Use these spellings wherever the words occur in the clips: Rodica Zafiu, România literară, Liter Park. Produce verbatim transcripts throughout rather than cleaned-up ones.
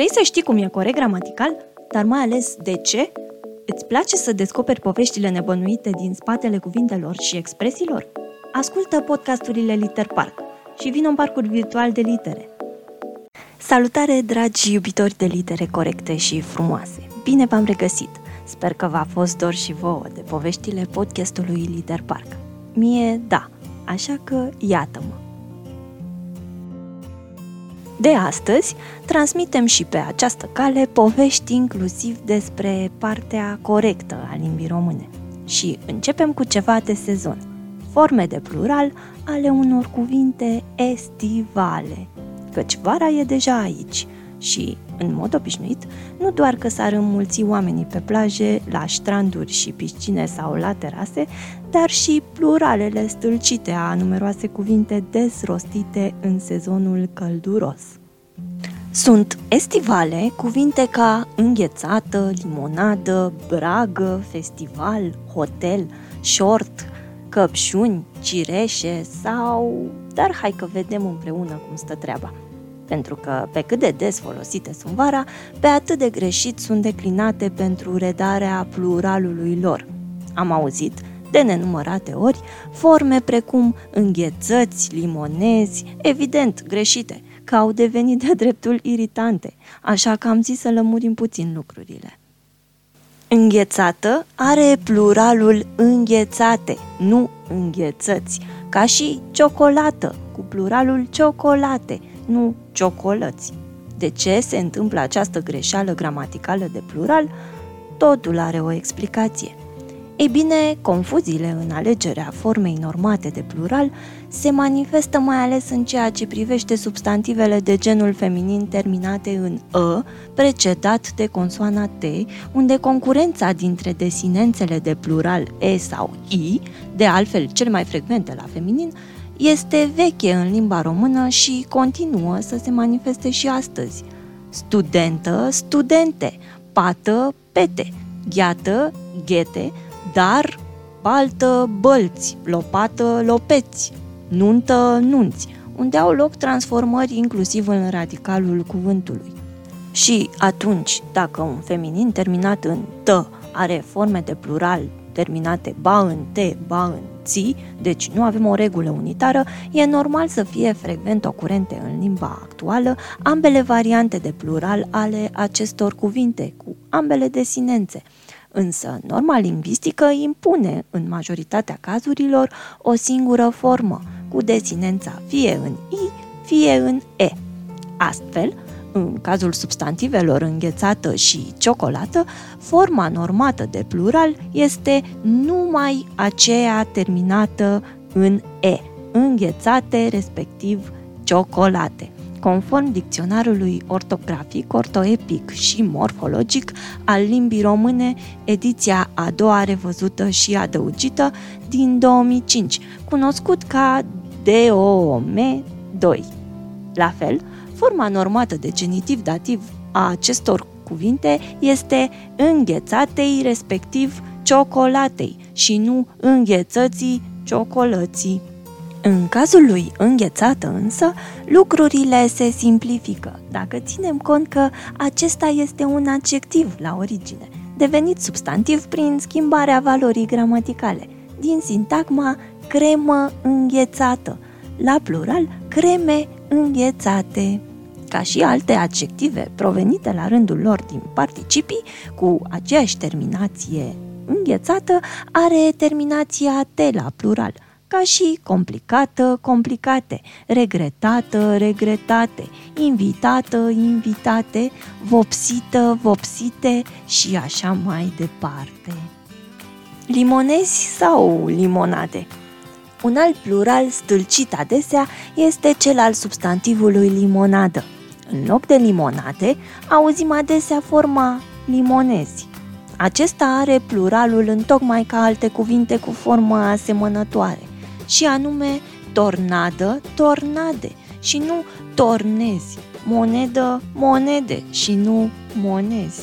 Vrei să știi cum e corect gramatical, dar mai ales de ce? Îți place să descoperi poveștile nebănuite din spatele cuvintelor și expresiilor? Ascultă podcasturile Liter Park și vină în parcuri virtual de litere. Salutare, dragi iubitori de litere corecte și frumoase! Bine v-am regăsit! Sper că v-a fost dor și vouă de poveștile podcastului Liter Park. Mie, da, așa că iată-mă! De astăzi, transmitem și pe această cale povești inclusiv despre partea corectă a limbii române. Și începem cu ceva de sezon, forme de plural ale unor cuvinte estivale, căci vara e deja aici și, în mod obișnuit, nu doar că s-ar înmulți oamenii pe plaje, la stranduri și piscine sau la terase, dar și pluralele stâlcite a numeroase cuvinte des rostite în sezonul călduros. Sunt estivale cuvinte ca înghețată, limonadă, bragă, festival, hotel, short, căpșuni, cireșe sau... Dar hai că vedem împreună cum stă treaba. Pentru că, pe cât de des folosite sunt vara, pe atât de greșit sunt declinate pentru redarea pluralului lor. Am auzit, de nenumărate ori, forme precum înghețăți, limonezi, evident greșite, că au devenit de dreptul iritante, așa că am zis să lămurim puțin lucrurile. Înghețată are pluralul înghețate, nu înghețăți, ca și ciocolată, cu pluralul ciocolate, nu ciocolăți. De ce se întâmplă această greșeală gramaticală de plural? Totul are o explicație. Ei bine, confuziile în alegerea formei normate de plural se manifestă mai ales în ceea ce privește substantivele de genul feminin terminate în ă, precedat de consoana t, unde concurența dintre desinențele de plural e sau i, de altfel cel mai frecvente la feminin, este veche în limba română și continuă să se manifeste și astăzi. Studentă, studente, pată, pete, gheată, ghete, dar, baltă, bălți, lopată, lopeți, nuntă, nunți, unde au loc transformări inclusiv în radicalul cuvântului. Și atunci, dacă un feminin terminat în tă are forme de plural terminate ba în te, ba în ți, deci nu avem o regulă unitară, e normal să fie frecvent ocurente în limba actuală ambele variante de plural ale acestor cuvinte, cu ambele desinențe. Însă, norma lingvistică impune, în majoritatea cazurilor, o singură formă, cu desinența fie în i, fie în e. Astfel, în cazul substantivelor înghețată și ciocolată, forma normată de plural este numai aceea terminată în e, înghețate, respectiv ciocolate, conform dicționarului ortografic, ortoepic și morfologic al limbii române, ediția a doua revăzută și adăugită din două mii cinci, cunoscut ca D O M doi. La fel, forma normată de genitiv dativ a acestor cuvinte este înghețatei, respectiv ciocolatei, și nu înghețății, ciocolății. În cazul lui înghețată însă, lucrurile se simplifică, dacă ținem cont că acesta este un adjectiv la origine, devenit substantiv prin schimbarea valorii gramaticale, din sintagma cremă înghețată, la plural creme înghețate. Ca și alte adjective provenite la rândul lor din participii cu aceeași terminație înghețată, are terminația te la plural, ca și complicată, complicate, regretată, regretate, invitată, invitate, vopsită, vopsite și așa mai departe. Limonezi sau limonade? Un alt plural stâlcit adesea este cel al substantivului limonadă. În loc de limonade, auzim adesea forma limonezi. Acesta are pluralul întocmai ca alte cuvinte cu formă asemănătoare, și anume tornadă, tornade și nu tornezi, monedă, monede și nu monezi.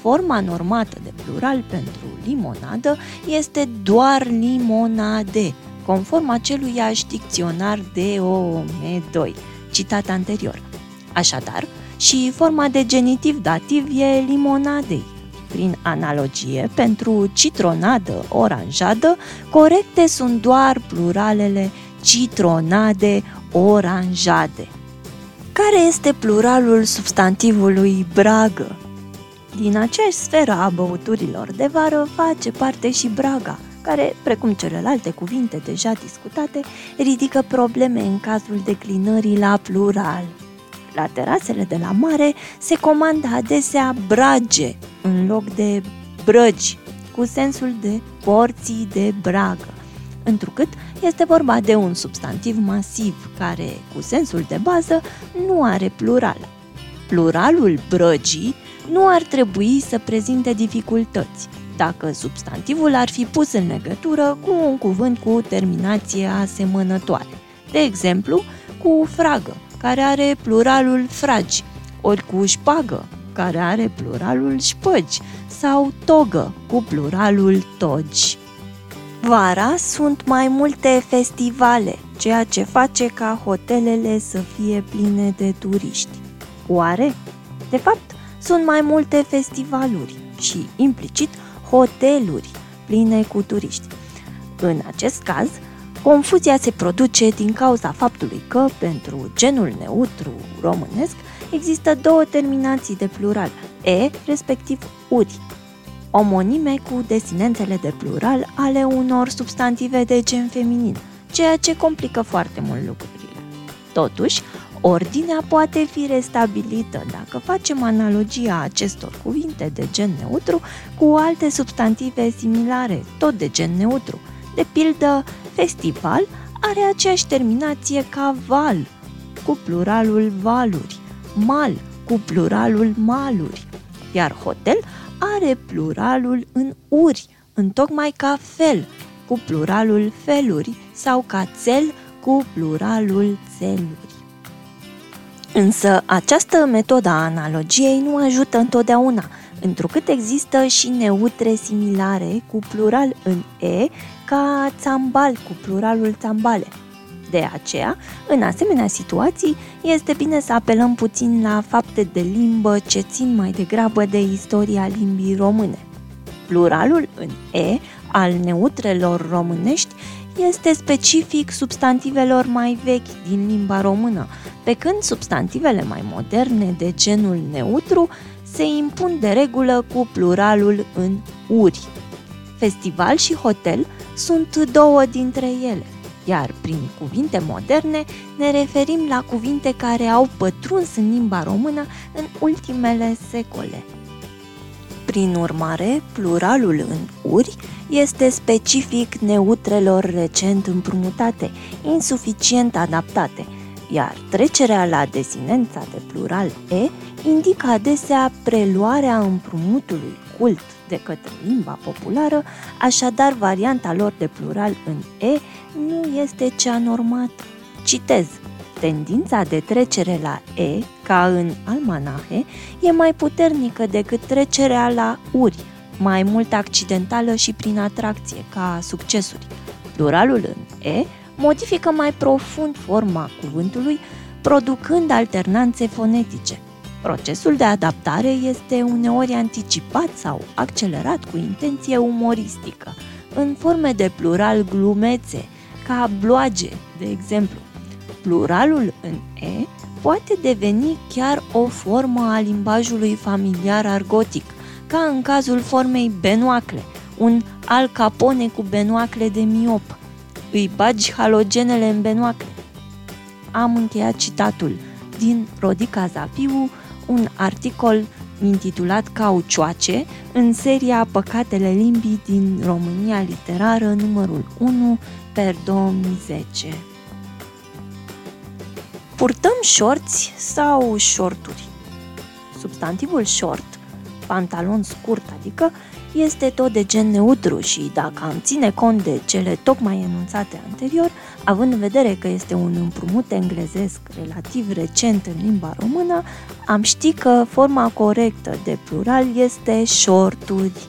Forma normată de plural pentru limonadă este doar limonade, conform aceluiași dicționar D O M doi, citat anterior. Așadar, și forma de genitiv dativ e limonadei. Prin analogie, pentru citronadă, oranjadă, corecte sunt doar pluralele citronade, oranjade. Care este pluralul substantivului bragă? Din aceeași sferă a băuturilor de vară face parte și braga, care, precum celelalte cuvinte deja discutate, ridică probleme în cazul declinării la plural. La terasele de la mare se comandă adesea brage în loc de brăgi, cu sensul de porții de bragă, întrucât este vorba de un substantiv masiv care, cu sensul de bază, nu are plural. Pluralul brăgii nu ar trebui să prezinte dificultăți dacă substantivul ar fi pus în legătură cu un cuvânt cu terminație asemănătoare, de exemplu cu fragă, care are pluralul fragi, ori cu șpagă, care are pluralul șpăgi, sau togă, cu pluralul togi. Vara sunt mai multe festivale, ceea ce face ca hotelele să fie pline de turiști. Oare? De fapt, sunt mai multe festivaluri și, implicit, hoteluri pline cu turiști. În acest caz, confuzia se produce din cauza faptului că, pentru genul neutru românesc, există două terminații de plural, e, respectiv uri, omonime cu desinențele de plural ale unor substantive de gen feminin, ceea ce complică foarte mult lucrurile. Totuși, ordinea poate fi restabilită dacă facem analogia acestor cuvinte de gen neutru cu alte substantive similare, tot de gen neutru. De pildă, festival are aceeași terminație ca val, cu pluralul valuri, mal, cu pluralul maluri, iar hotel are pluralul în uri, întocmai ca fel, cu pluralul feluri, sau ca țel, cu pluralul țeluri. Însă această metodă a analogiei nu ajută întotdeauna, întrucât există și neutre similare cu plural în e, ca țambal, cu pluralul țambale. De aceea, în asemenea situații, este bine să apelăm puțin la fapte de limbă ce țin mai degrabă de istoria limbii române. Pluralul în e al neutrelor românești este specific substantivelor mai vechi din limba română, pe când substantivele mai moderne de genul neutru se impun de regulă cu pluralul în uri. Festival și hotel sunt două dintre ele, iar prin cuvinte moderne ne referim la cuvinte care au pătruns în limba română în ultimele secole. Prin urmare, pluralul în uri este specific neutrelor recent împrumutate, insuficient adaptate, iar trecerea la desinența de plural e indică adesea preluarea împrumutului cult de către limba populară, așadar varianta lor de plural în e nu este cea normată. Citez: tendința de trecere la e, ca în almanahe, e mai puternică decât trecerea la uri, mai mult accidentală și prin atracție, ca succesuri. Pluralul în e modifică mai profund forma cuvântului, producând alternanțe fonetice. Procesul de adaptare este uneori anticipat sau accelerat cu intenție umoristică, în forme de plural glumețe, ca bloage, de exemplu. Pluralul în e poate deveni chiar o formă a limbajului familiar argotic, ca în cazul formei benoacle, un Al Capone cu benoacle de miop. Îi bagi halogenele în benoacle. Am încheiat citatul din Rodica Zafiu, un articol intitulat Caucioace, în seria Păcatele limbii din România literară, numărul unu pe două mii zece. Purtăm șorți sau șorturi? Substantivul șort, pantalon scurt adică, este tot de gen neutru și dacă am ține cont de cele tocmai enunțate anterior, având în vedere că este un împrumut englezesc relativ recent în limba română, am ști că forma corectă de plural este șorturi.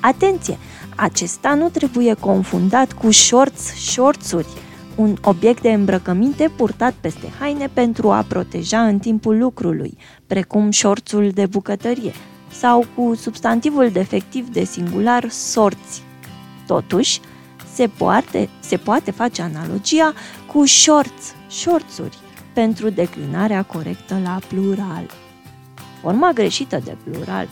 Atenție! Acesta nu trebuie confundat cu șorți, șorțuri, un obiect de îmbrăcăminte purtat peste haine pentru a proteja în timpul lucrului, precum șorțul de bucătărie, sau cu substantivul defectiv de singular sorți. Totuși, se poate, se poate face analogia cu șorți, șorțuri, pentru declinarea corectă la plural. Forma greșită de plural,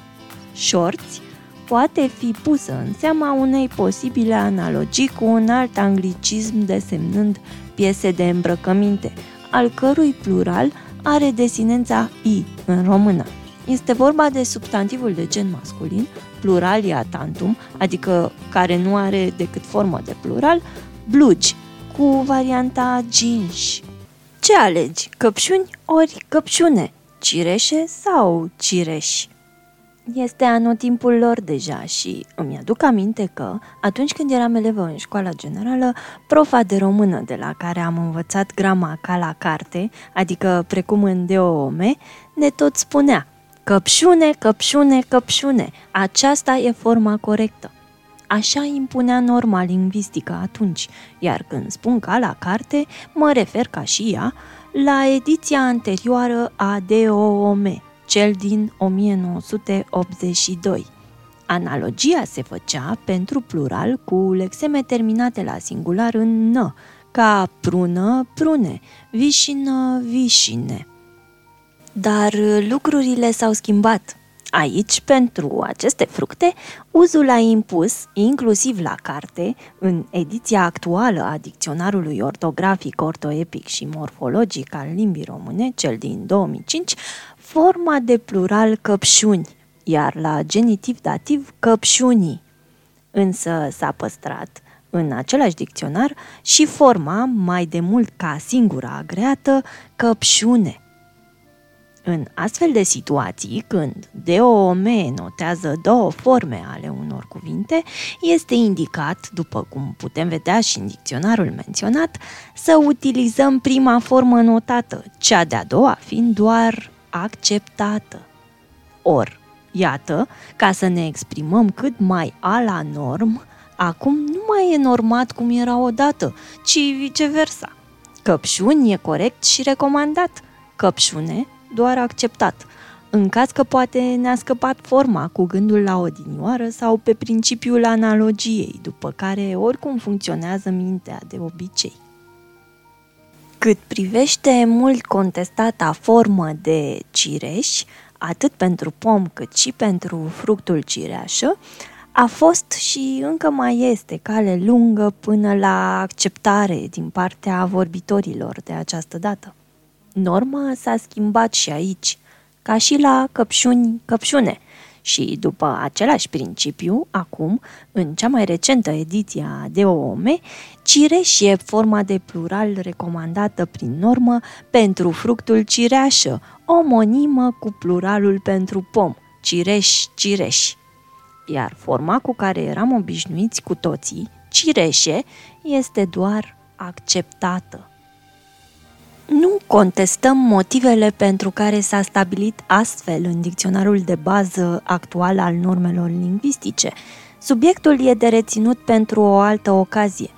șorți, poate fi pusă în seama unei posibile analogii cu un alt anglicism desemnând piese de îmbrăcăminte, al cărui plural are desinența i în română. Este vorba de substantivul de gen masculin, pluralia tantum, adică care nu are decât formă de plural, blugi, cu varianta jeans. Ce alegi? Căpșuni ori căpșune? Cireșe sau cireși? Este anotimpul lor deja și îmi aduc aminte că, atunci când eram elevă în școala generală, profa de română de la care am învățat grama ca la carte, adică precum în D O M, ne tot spunea căpșune, căpșune, căpșune, aceasta e forma corectă. Așa impunea norma lingvistică atunci, iar când spun ca la carte, mă refer ca și ea la ediția anterioară a D O M, cel din o mie nouă sute optzeci și doi. Analogia se făcea pentru plural cu lexeme terminate la singular în n, ca prună, prune, vișină, vișine. Dar lucrurile s-au schimbat. Aici, pentru aceste fructe, uzul a impus, inclusiv la carte, în ediția actuală a dicționarului ortografic, ortoepic și morfologic al limbii române, cel din două mii cinci, forma de plural căpșuni, iar la genitiv-dativ căpșunii. Însă s-a păstrat, în același dicționar, și forma, mai de mult ca singura agreată, căpșune. În astfel de situații, când D O M notează două forme ale unor cuvinte, este indicat, după cum putem vedea și în dicționarul menționat, să utilizăm prima formă notată, cea de-a doua fiind doar acceptată. Or, iată, ca să ne exprimăm cât mai a la norm, acum nu mai e normat cum era odată, ci viceversa. Căpșuni e corect și recomandat, căpșune doar acceptat, în caz că poate ne-a scăpat forma cu gândul la odinioară sau pe principiul analogiei, după care oricum funcționează mintea de obicei. Cât privește mult contestata formă de cireș, atât pentru pom cât și pentru fructul cireașă, a fost și încă mai este cale lungă până la acceptare din partea vorbitorilor de această dată. Norma s-a schimbat și aici, ca și la căpșuni-căpșune. Și după același principiu, acum, în cea mai recentă ediție a D O M, cireș e forma de plural recomandată prin normă pentru fructul cireașă, omonimă cu pluralul pentru pom, cireș-cireși. Iar forma cu care eram obișnuiți cu toții, cireșe, este doar acceptată. Nu contestăm motivele pentru care s-a stabilit astfel în dicționarul de bază actual al normelor lingvistice. Subiectul e de reținut pentru o altă ocazie,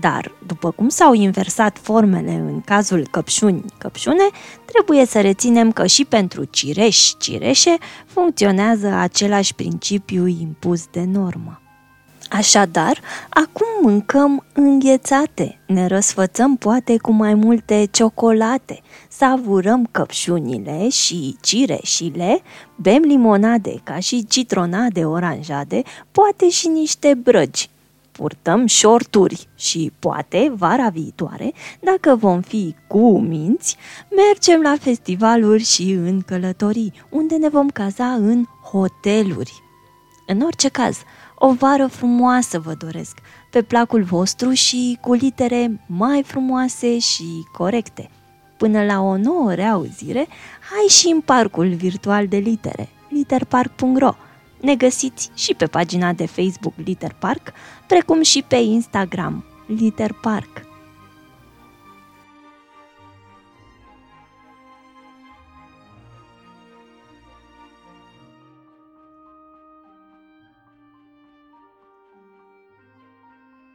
dar după cum s-au inversat formele în cazul căpșuni-căpșune, trebuie să reținem că și pentru cireș-cireșe funcționează același principiu impus de normă. Așadar, acum mâncăm înghețate, ne răsfățăm poate cu mai multe ciocolate, savurăm căpșunile și cireșile, bem limonade ca și citronade oranjade, poate și niște brăgi. Purtăm șorturi și poate, vara viitoare, dacă vom fi cu minți, mergem la festivaluri și în călătorii, unde ne vom caza în hoteluri. În orice caz, o vară frumoasă vă doresc, pe placul vostru și cu litere mai frumoase și corecte. Până la o nouă reauzire, hai și în parcul virtual de litere, liter park punct ro. Ne găsiți și pe pagina de Facebook Liter Park, precum și pe Instagram Liter Park.